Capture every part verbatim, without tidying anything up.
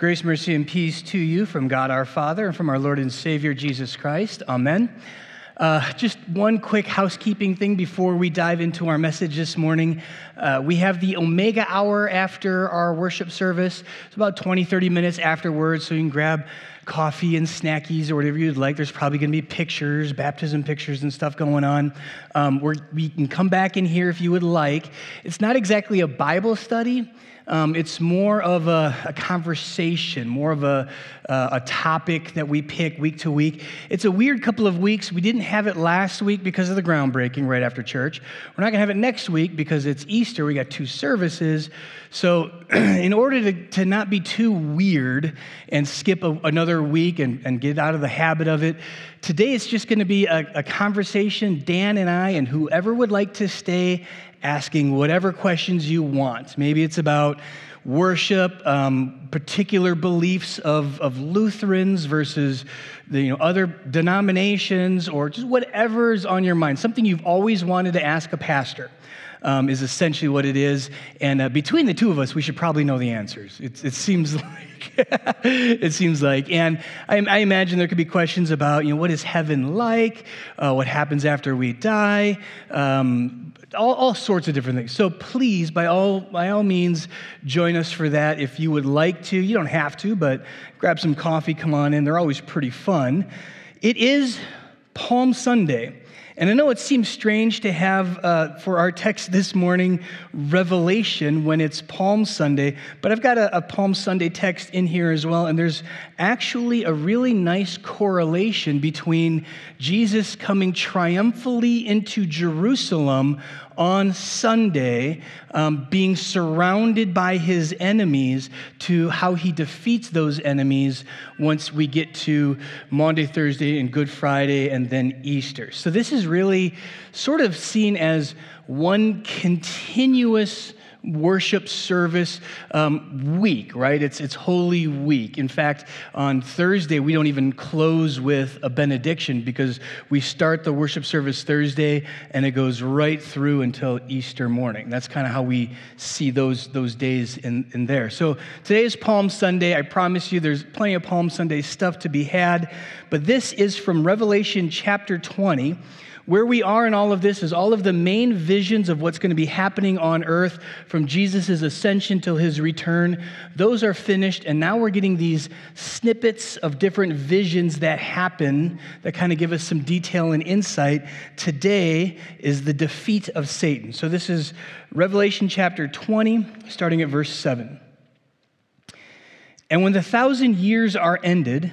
Grace, mercy, and peace to you from God our Father and from our Lord and Savior, Jesus Christ. Amen. Uh, just one quick housekeeping thing before we dive into our message this morning. Uh, we have the Omega Hour after our worship service. It's about twenty, thirty minutes afterwards, so you can grab coffee and snackies or whatever you'd like. There's probably going to be pictures, baptism pictures and stuff going on. Um, we're, we can come back in here if you would like. It's not exactly a Bible study. Um, it's more of a, a conversation, more of a, uh, a topic that we pick week to week. It's a weird couple of weeks. We didn't have it last week because of the groundbreaking right after church. We're not going to have it next week because it's Easter. We got two services. So in order to, to not be too weird and skip a, another week and, and get out of the habit of it, today it's just going to be a, a conversation, Dan and I, and whoever would like to stay asking whatever questions you want. Maybe it's about worship, um, particular beliefs of, of Lutherans versus the, you know, other denominations, or just whatever's on your mind. Something you've always wanted to ask a pastor um, is essentially what it is. And uh, between the two of us, we should probably know the answers. It, it seems like it seems like. And I, I imagine there could be questions about, you know, what is heaven like? Uh, what happens after we die? Um, All, all sorts of different things. So please, by all by all means, join us for that if you would like to. You don't have to, but grab some coffee, come on in. They're always pretty fun. It is Palm Sunday, and I know it seems strange to have uh, for our text this morning Revelation when it's Palm Sunday, but I've got a, a Palm Sunday text in here as well, and there's actually a really nice correlation between Jesus coming triumphantly into Jerusalem on Sunday, um, being surrounded by his enemies, to how he defeats those enemies once we get to Monday, Thursday, and Good Friday, and then Easter. So this is really sort of seen as one continuous worship service um, week, right? It's it's Holy Week. In fact, on Thursday, we don't even close with a benediction because we start the worship service Thursday and it goes right through until Easter morning. That's kind of how we see those those days in, in there. So today is Palm Sunday. I promise you there's plenty of Palm Sunday stuff to be had, but this is from Revelation chapter twenty. Where we are in all of this is all of the main visions of what's going to be happening on earth from Jesus' ascension till his return. Those are finished, and now we're getting these snippets of different visions that happen that kind of give us some detail and insight. Today is the defeat of Satan. So this is Revelation chapter twenty, starting at verse seven. And when the thousand years are ended,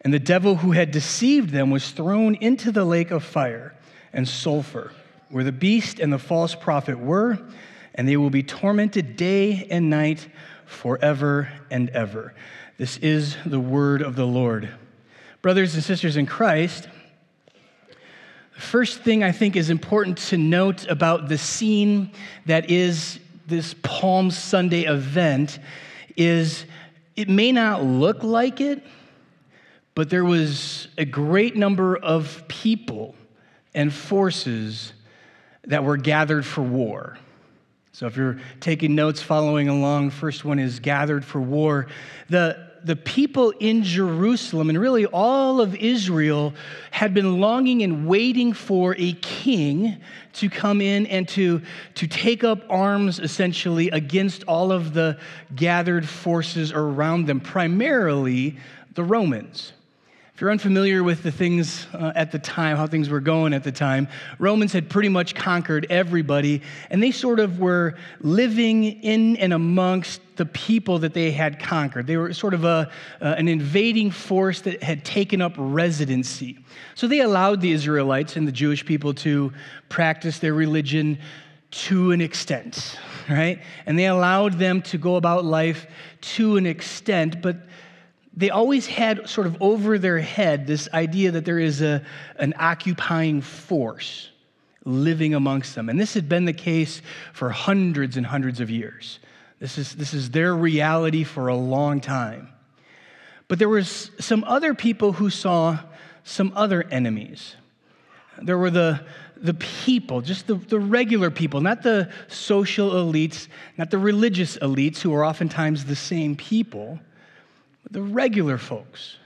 And the devil who had deceived them was thrown into the lake of fire and sulfur, where the beast and the false prophet were, and they will be tormented day and night forever and ever. This is the word of the Lord. Brothers and sisters in Christ, the first thing I think is important to note about the scene that is this Palm Sunday event is it may not look like it, but there was a great number of people and forces that were gathered for war. So if you're taking notes, following along, first one is gathered for war. The, the people in Jerusalem, and really all of Israel, had been longing and waiting for a king to come in and to, to take up arms, essentially, against all of the gathered forces around them, primarily the Romans. If you're unfamiliar with the things uh, at the time, how things were going at the time, Romans had pretty much conquered everybody, and they sort of were living in and amongst the people that they had conquered. They were sort of a, uh, an invading force that had taken up residency. So they allowed the Israelites and the Jewish people to practice their religion to an extent, right? And they allowed them to go about life to an extent, but they always had sort of over their head this idea that there is a, an occupying force living amongst them. And this had been the case for hundreds and hundreds of years. This is, this is their reality for a long time. But there were some other people who saw some other enemies. There were the, the people, just the, the regular people, not the social elites, not the religious elites who are oftentimes the same people, but the regular folks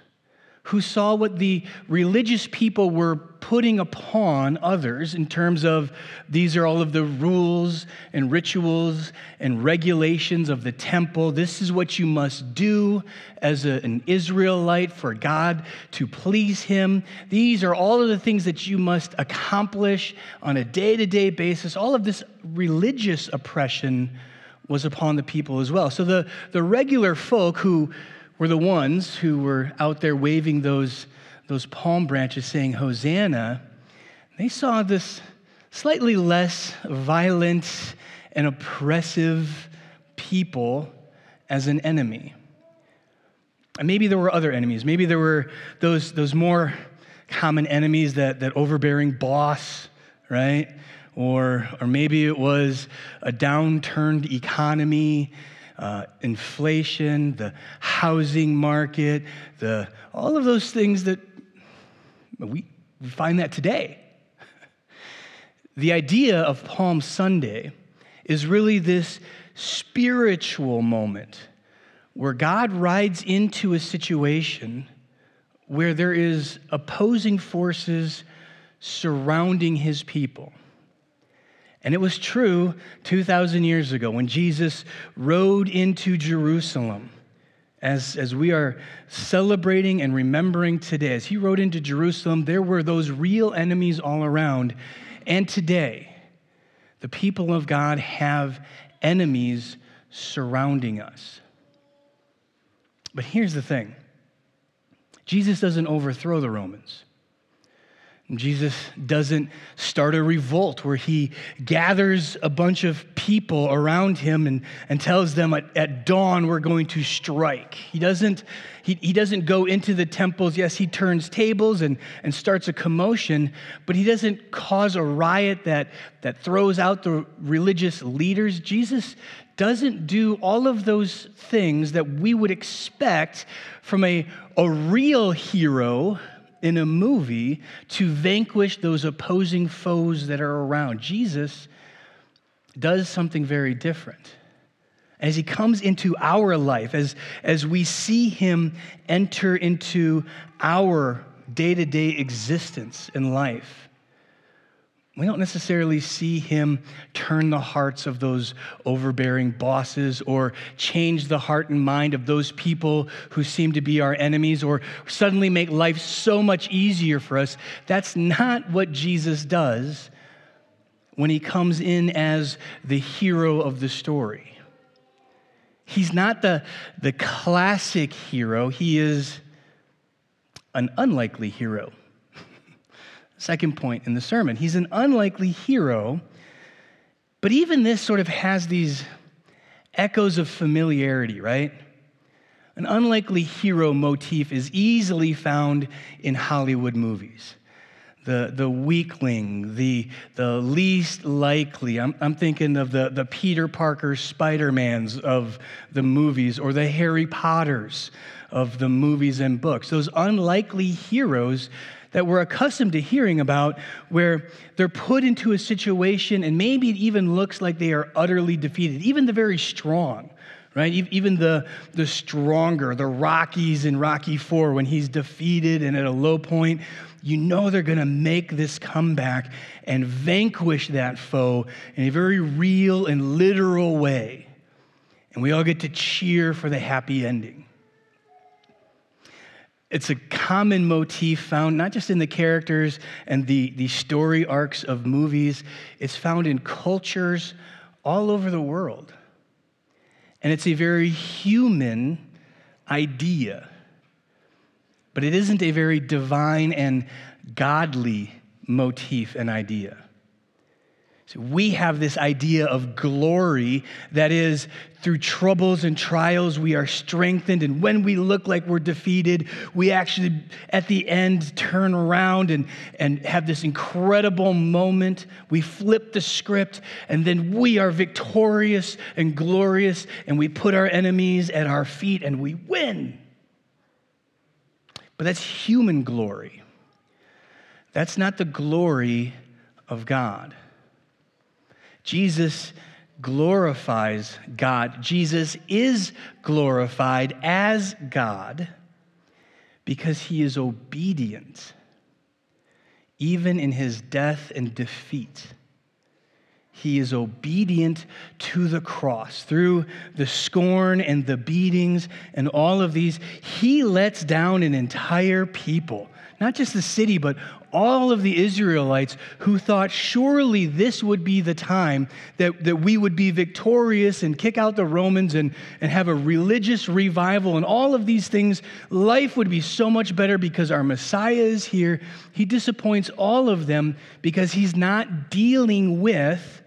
who saw what the religious people were putting upon others in terms of these are all of the rules and rituals and regulations of the temple. This is what you must do as a, an Israelite for God to please him. These are all of the things that you must accomplish on a day-to-day basis. All of this religious oppression was upon the people as well. So the, the regular folk who were the ones who were out there waving those, those palm branches saying, Hosanna, they saw this slightly less violent and oppressive people as an enemy. And maybe there were other enemies. Maybe there were those, those more common enemies, that, that overbearing boss, right? Or, or maybe it was a downturned economy, Uh, inflation, the housing market, the all of those things that we, we find that today. The idea of Palm Sunday is really this spiritual moment where God rides into a situation where there is opposing forces surrounding his people. And it was true two thousand years ago when Jesus rode into Jerusalem, as, as we are celebrating and remembering today. As he rode into Jerusalem, there were those real enemies all around. And today, the people of God have enemies surrounding us. But here's the thing. Jesus doesn't overthrow the Romans. Jesus doesn't start a revolt where he gathers a bunch of people around him and, and tells them at, at dawn we're going to strike. He doesn't, he, he doesn't go into the temples. Yes, he turns tables and, and starts a commotion, but he doesn't cause a riot that, that throws out the religious leaders. Jesus doesn't do all of those things that we would expect from a, a real hero in a movie to vanquish those opposing foes that are around. Jesus does something very different. As he comes into our life, as, as we see him enter into our day-to-day existence in life, we don't necessarily see him turn the hearts of those overbearing bosses or change the heart and mind of those people who seem to be our enemies or suddenly make life so much easier for us. That's not what Jesus does when he comes in as the hero of the story. He's not the, the classic hero. He is an unlikely hero. Second point in the sermon. He's an unlikely hero, but even this sort of has these echoes of familiarity, right? An unlikely hero motif is easily found in Hollywood movies. The, the weakling, the, the least likely. I'm, I'm thinking of the, the Peter Parker Spider-Mans of the movies or the Harry Potters of the movies and books. Those unlikely heroes that we're accustomed to hearing about, where they're put into a situation and maybe it even looks like they are utterly defeated. Even the very strong, right? Even the, the stronger, the Rockies in Rocky four, when he's defeated and at a low point, you know they're going to make this comeback and vanquish that foe in a very real and literal way. And we all get to cheer for the happy ending. It's a common motif found not just in the characters and the, the story arcs of movies. It's found in cultures all over the world. And it's a very human idea. But it isn't a very divine and godly motif and idea. So we have this idea of glory that is through troubles and trials, we are strengthened. And when we look like we're defeated, we actually, at the end, turn around and, and have this incredible moment. We flip the script, and then we are victorious and glorious, and we put our enemies at our feet, and we win. But that's human glory. That's not the glory of God. Jesus glorifies God. Jesus is glorified as God because he is obedient, even in his death and defeat. He is obedient to the cross. Through the scorn and the beatings and all of these, he lets down an entire people. Not just the city, but all of the Israelites who thought surely this would be the time that, that we would be victorious and kick out the Romans and, and have a religious revival and all of these things. Life would be so much better because our Messiah is here. He disappoints all of them because he's not dealing with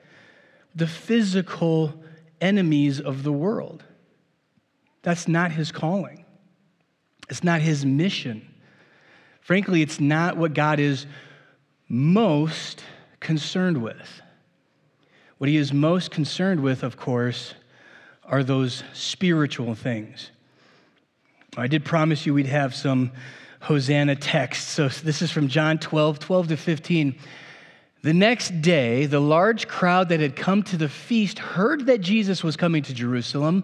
the physical enemies of the world. That's not his calling. It's not his mission. Frankly, it's not what God is most concerned with. What he is most concerned with, of course, are those spiritual things. I did promise you we'd have some Hosanna texts. So this is from John twelve, twelve to fifteen. The next day, the large crowd that had come to the feast heard that Jesus was coming to Jerusalem.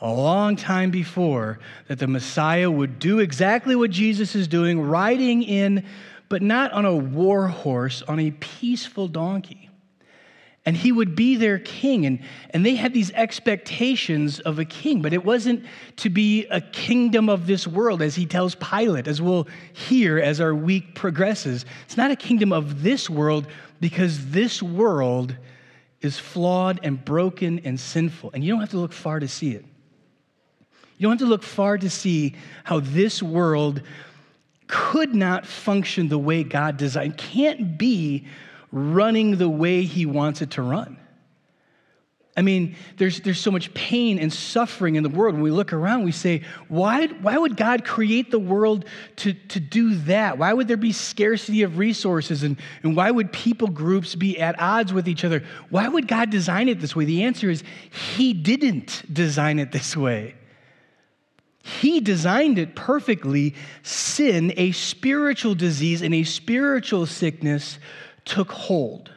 a long time before that the Messiah would do exactly what Jesus is doing, riding in, but not on a war horse, on a peaceful donkey. And he would be their king. And, and they had these expectations of a king, but it wasn't to be a kingdom of this world, as he tells Pilate, as we'll hear as our week progresses. It's not a kingdom of this world because this world is flawed and broken and sinful. And you don't have to look far to see it. You don't have to look far to see how this world could not function the way God designed, can't be running the way he wants it to run. I mean, there's there's so much pain and suffering in the world. When we look around, we say, why, why would God create the world to, to do that? Why would there be scarcity of resources? And, and why would people groups be at odds with each other? Why would God design it this way? The answer is he didn't design it this way. He designed it perfectly. Sin, a spiritual disease and a spiritual sickness, took hold.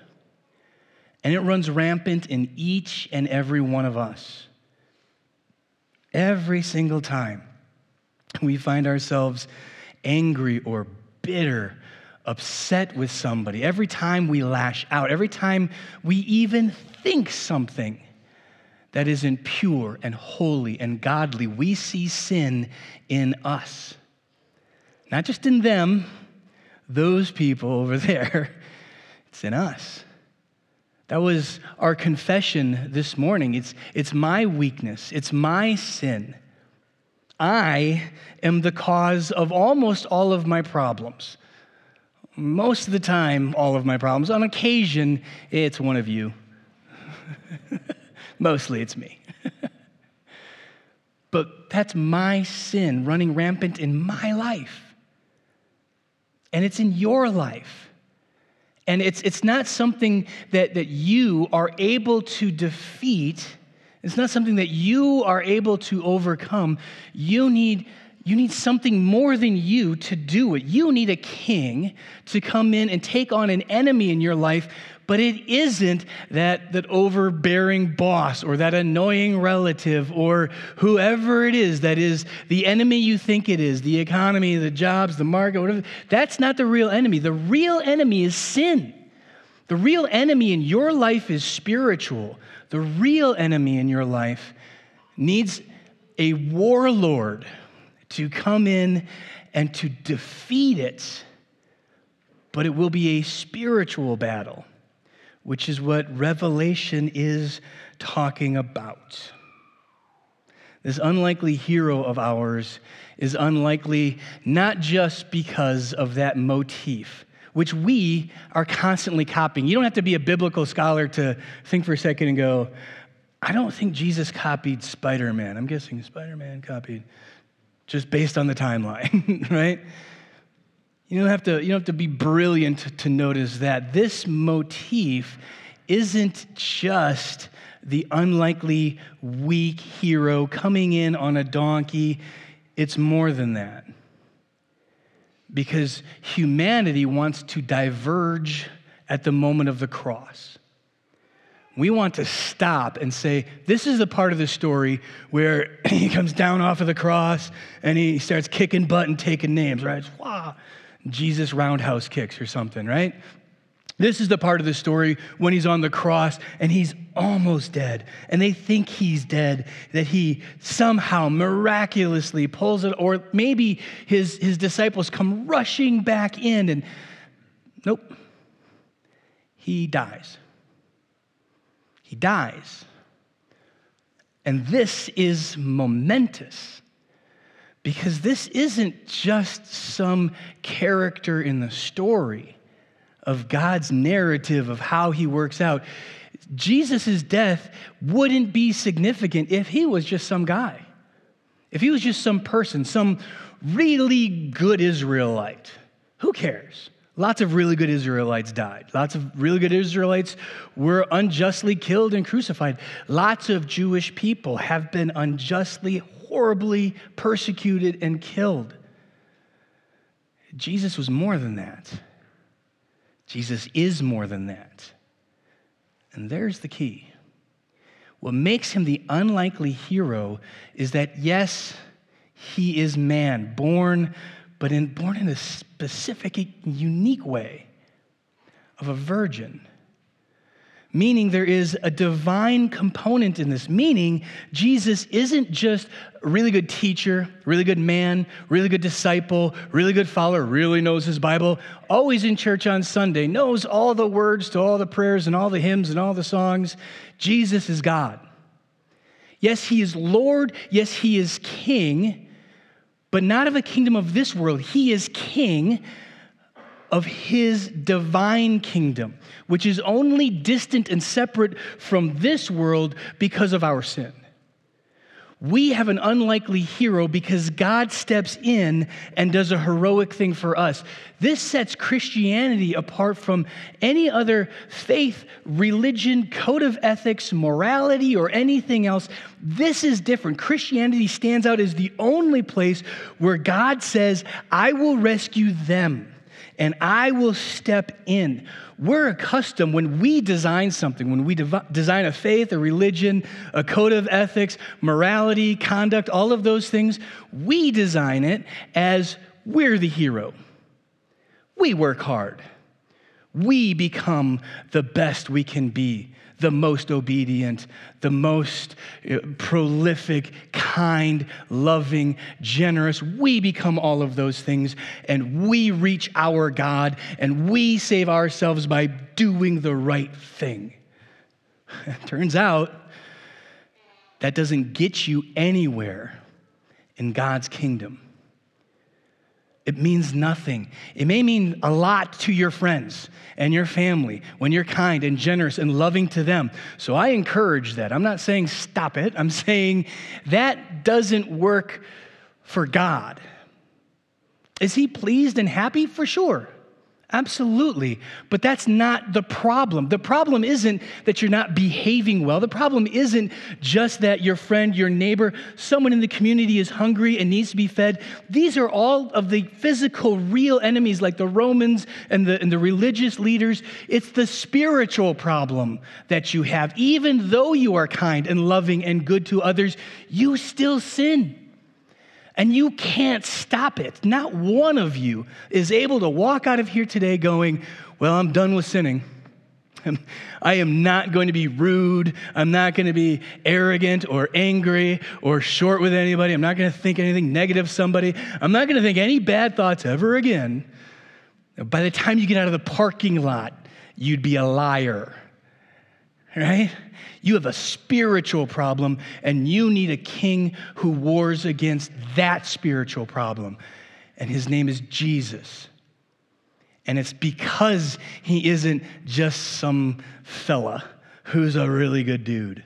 And it runs rampant in each and every one of us. Every single time we find ourselves angry or bitter, upset with somebody, every time we lash out, every time we even think something that isn't pure and holy and godly, we see sin in us. Not just in them, those people over there, it's in us. That was our confession this morning. It's, it's my weakness, it's my sin. I am the cause of almost all of my problems. Most of the time, all of my problems. On occasion, it's one of you. Mostly it's me. But that's my sin running rampant in my life. And it's in your life. And it's it's not something that, that you are able to defeat. It's not something that you are able to overcome. You need You need something more than you to do it. You need a king to come in and take on an enemy in your life, but it isn't that, that overbearing boss or that annoying relative or whoever it is that is the enemy you think it is, the economy, the jobs, the market, whatever. That's not the real enemy. The real enemy is sin. The real enemy in your life is spiritual. The real enemy in your life needs a warlord to come in and to defeat it, but it will be a spiritual battle, which is what Revelation is talking about. This unlikely hero of ours is unlikely not just because of that motif, which we are constantly copying. You don't have to be a biblical scholar to think for a second and go, I don't think Jesus copied Spider-Man. I'm guessing Spider-Man copied just based on the timeline, right? You don't have to, you don't have to be brilliant to notice that this motif isn't just the unlikely, weak hero coming in on a donkey. It's more than that. Because humanity wants to diverge at the moment of the cross. We want to stop and say, this is the part of the story where he comes down off of the cross and he starts kicking butt and taking names, right? Wow. Jesus roundhouse kicks or something, right? This is the part of the story when he's on the cross and he's almost dead. And they think he's dead, that he somehow miraculously pulls it, or maybe his, his disciples come rushing back in and nope, he dies. He dies. And this is momentous because this isn't just some character in the story of God's narrative of how he works out. Jesus' death wouldn't be significant if he was just some guy, if he was just some person, some really good Israelite. Who cares? Lots of really good Israelites died. Lots of really good Israelites were unjustly killed and crucified. Lots of Jewish people have been unjustly, horribly persecuted and killed. Jesus was more than that. Jesus is more than that. And there's the key. What makes him the unlikely hero is that, yes, he is man, born, but in, born in a specific, unique way of a virgin. Meaning there is a divine component in this. Meaning Jesus isn't just a really good teacher, really good man, really good disciple, really good follower, really knows his Bible, always in church on Sunday, knows all the words to all the prayers and all the hymns and all the songs. Jesus is God. Yes, he is Lord. Yes, he is King, but not of the kingdom of this world. He is King of his divine kingdom, which is only distant and separate from this world because of our sin. We have an unlikely hero because God steps in and does a heroic thing for us. This sets Christianity apart from any other faith, religion, code of ethics, morality, or anything else. This is different. Christianity stands out as the only place where God says, I will rescue them. And I will step in. We're accustomed when we design something, when we dev- design a faith, a religion, a code of ethics, morality, conduct, all of those things, we design it as we're the hero. We work hard. We become the best we can be, the most obedient, the most prolific, kind, loving, generous. We become all of those things, and we reach our God, and we save ourselves by doing the right thing. Turns out, that doesn't get you anywhere in God's kingdom. It means nothing. It may mean a lot to your friends and your family when you're kind and generous and loving to them. So I encourage that. I'm not saying stop it. I'm saying that doesn't work for God. Is he pleased and happy? For sure. Absolutely. But that's not the problem. The problem isn't that you're not behaving well. The problem isn't just that your friend, your neighbor, someone in the community is hungry and needs to be fed. These are all of the physical, real enemies like the Romans and the, and the religious leaders. It's the spiritual problem that you have. Even though you are kind and loving and good to others, you still sin. And you can't stop it. Not one of you is able to walk out of here today going, well, I'm done with sinning. I am not going to be rude. I'm not going to be arrogant or angry or short with anybody. I'm not going to think anything negative of somebody. I'm not going to think any bad thoughts ever again. By the time you get out of the parking lot, you'd be a liar, right? You have a spiritual problem, and you need a king who wars against that spiritual problem. And his name is Jesus. And it's because he isn't just some fella who's a really good dude.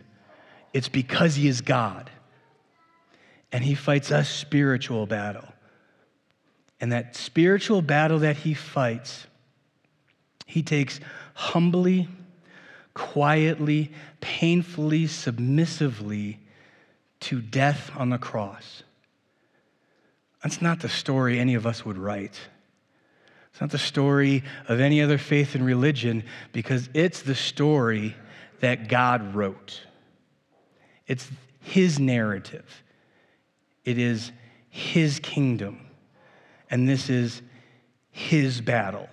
It's because he is God. And he fights a spiritual battle. And that spiritual battle that he fights, he takes humbly, quietly, painfully, submissively to death on the cross. That's not the story any of us would write. It's not the story of any other faith and religion, because it's the story that God wrote. It's his narrative. It is his kingdom. And this is his battle.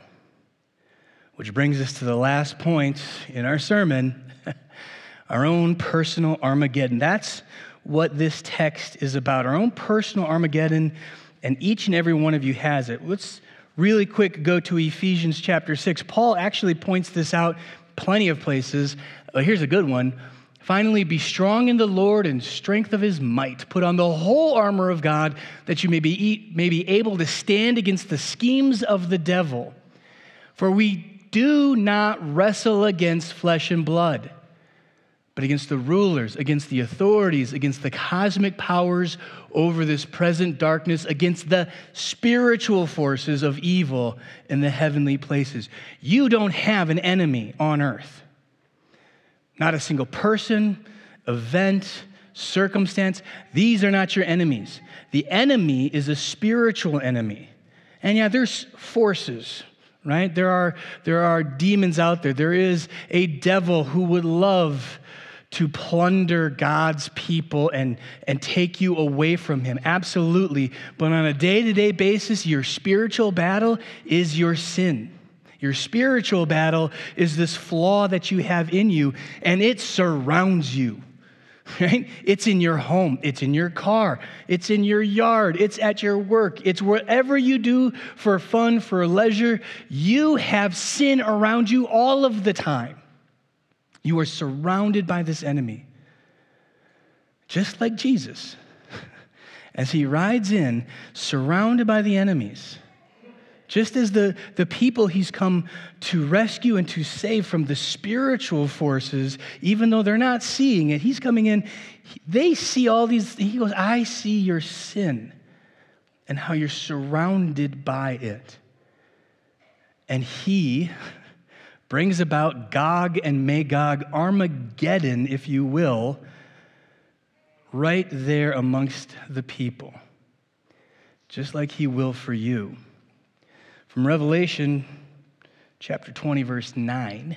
Which brings us to the last point in our sermon, our own personal Armageddon. That's what this text is about, our own personal Armageddon, and each and every one of you has it. Let's really quick go to Ephesians chapter six. Paul actually points this out plenty of places. Oh, here's a good one. Finally, be strong in the Lord and strength of his might. Put on the whole armor of God that you may be, eat, may be able to stand against the schemes of the devil. For we do not wrestle against flesh and blood, but against the rulers, against the authorities, against the cosmic powers over this present darkness, against the spiritual forces of evil in the heavenly places. You don't have an enemy on earth. Not a single person, event, circumstance. These are not your enemies. The enemy is a spiritual enemy. And yeah, there's forces, right? There are, there are demons out there. There is a devil who would love to plunder God's people and, and take you away from him. Absolutely. But on a day-to-day basis, your spiritual battle is your sin. Your spiritual battle is this flaw that you have in you, and it surrounds you. Right? It's in your home. It's in your car. It's in your yard. It's at your work. It's wherever you do for fun, for leisure. You have sin around you all of the time. You are surrounded by this enemy, just like Jesus, as he rides in, surrounded by the enemies, just as the, the people he's come to rescue and to save from the spiritual forces, even though they're not seeing it. He's coming in, they see all these, he goes, I see your sin and how you're surrounded by it. And he brings about Gog and Magog, Armageddon, if you will, right there amongst the people, just like he will for you. From Revelation chapter twenty, verse nine,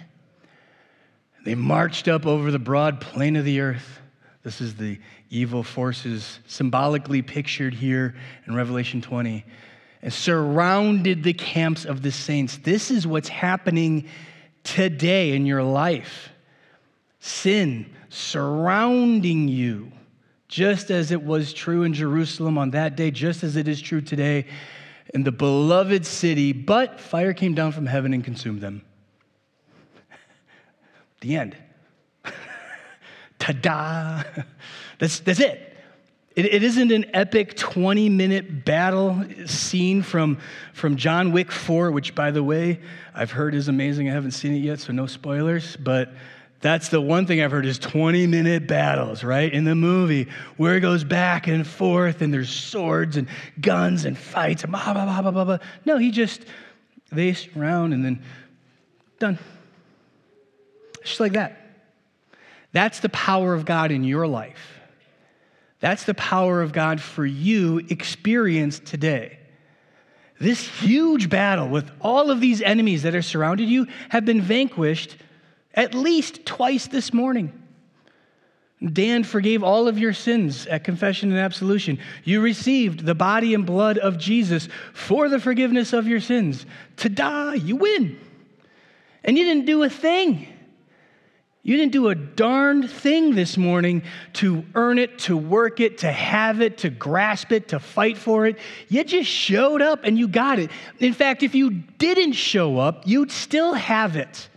they marched up over the broad plain of the earth. This is the evil forces symbolically pictured here in Revelation twenty, and surrounded the camps of the saints. This is what's happening today in your life. Sin surrounding you, just as it was true in Jerusalem on that day, just as it is true today in the beloved city, but fire came down from heaven and consumed them. The end. Ta-da! That's, that's it. It, it isn't an epic twenty-minute battle scene from, from John Wick four, which, by the way, I've heard is amazing. I haven't seen it yet, so no spoilers. But that's the one thing I've heard is twenty-minute battles, right, in the movie, where it goes back and forth, and there's swords and guns and fights and blah, blah, blah, blah, blah, blah. No, he just, they surround and then done. Just like that. That's the power of God in your life. That's the power of God for you experienced today. This huge battle with all of these enemies that are surrounded you have been vanquished at least twice this morning. Dan forgave all of your sins at confession and absolution. You received the body and blood of Jesus for the forgiveness of your sins. Ta-da, you win. And you didn't do a thing. You didn't do a darn thing this morning to earn it, to work it, to have it, to grasp it, to fight for it. You just showed up and you got it. In fact, if you didn't show up, you'd still have it.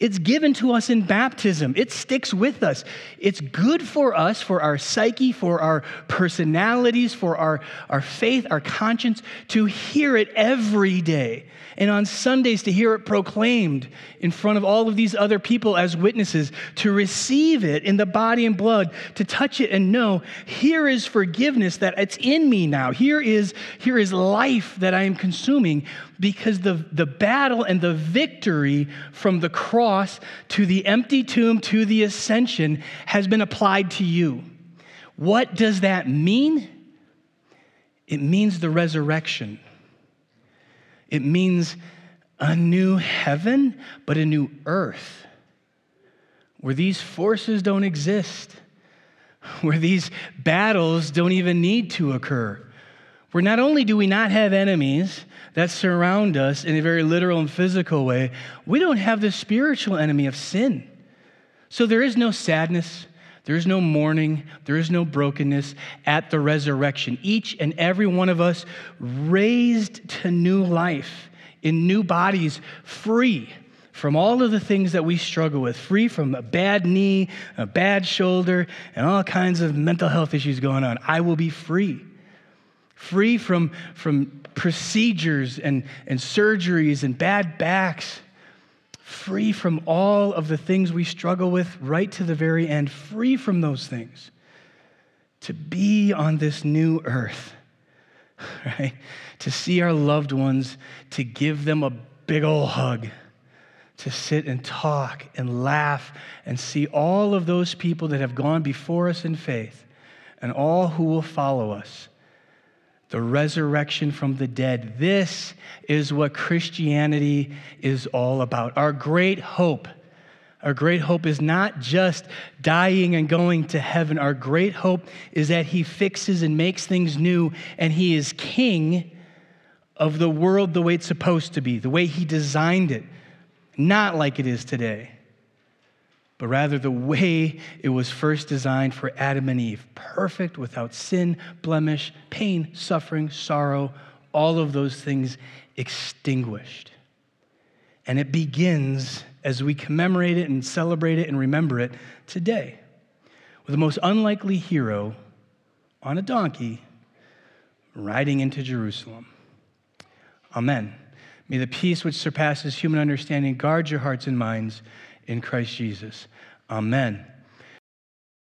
It's given to us in baptism. It sticks with us. It's good for us, for our psyche, for our personalities, for our, our faith, our conscience, to hear it every day. And on Sundays, to hear it proclaimed in front of all of these other people as witnesses, to receive it in the body and blood, to touch it and know, here is forgiveness that it's in me now. Here is, here is life that I am consuming, because the, the battle and the victory from the cross to the empty tomb, to the ascension, has been applied to you. What does that mean? It means the resurrection. It means a new heaven, but a new earth, where these forces don't exist, where these battles don't even need to occur, where not only do we not have enemies that surround us in a very literal and physical way, we don't have the spiritual enemy of sin. So there is no sadness, there is no mourning, there is no brokenness at the resurrection. Each and every one of us raised to new life in new bodies, free from all of the things that we struggle with, free from a bad knee, a bad shoulder, and all kinds of mental health issues going on. I will be free. Free from, from procedures and, and surgeries and bad backs. Free from all of the things we struggle with right to the very end. Free from those things. To be on this new earth, right? To see our loved ones, to give them a big old hug. To sit and talk and laugh and see all of those people that have gone before us in faith and all who will follow us. The resurrection from the dead. This is what Christianity is all about. Our great hope. Our great hope is not just dying and going to heaven. Our great hope is that he fixes and makes things new, and he is king of the world the way it's supposed to be, the way he designed it, not like it is today, but rather the way it was first designed for Adam and Eve. Perfect, without sin, blemish, pain, suffering, sorrow, all of those things extinguished. And it begins as we commemorate it and celebrate it and remember it today, with the most unlikely hero on a donkey riding into Jerusalem. Amen. May the peace which surpasses human understanding guard your hearts and minds in Christ Jesus. Amen.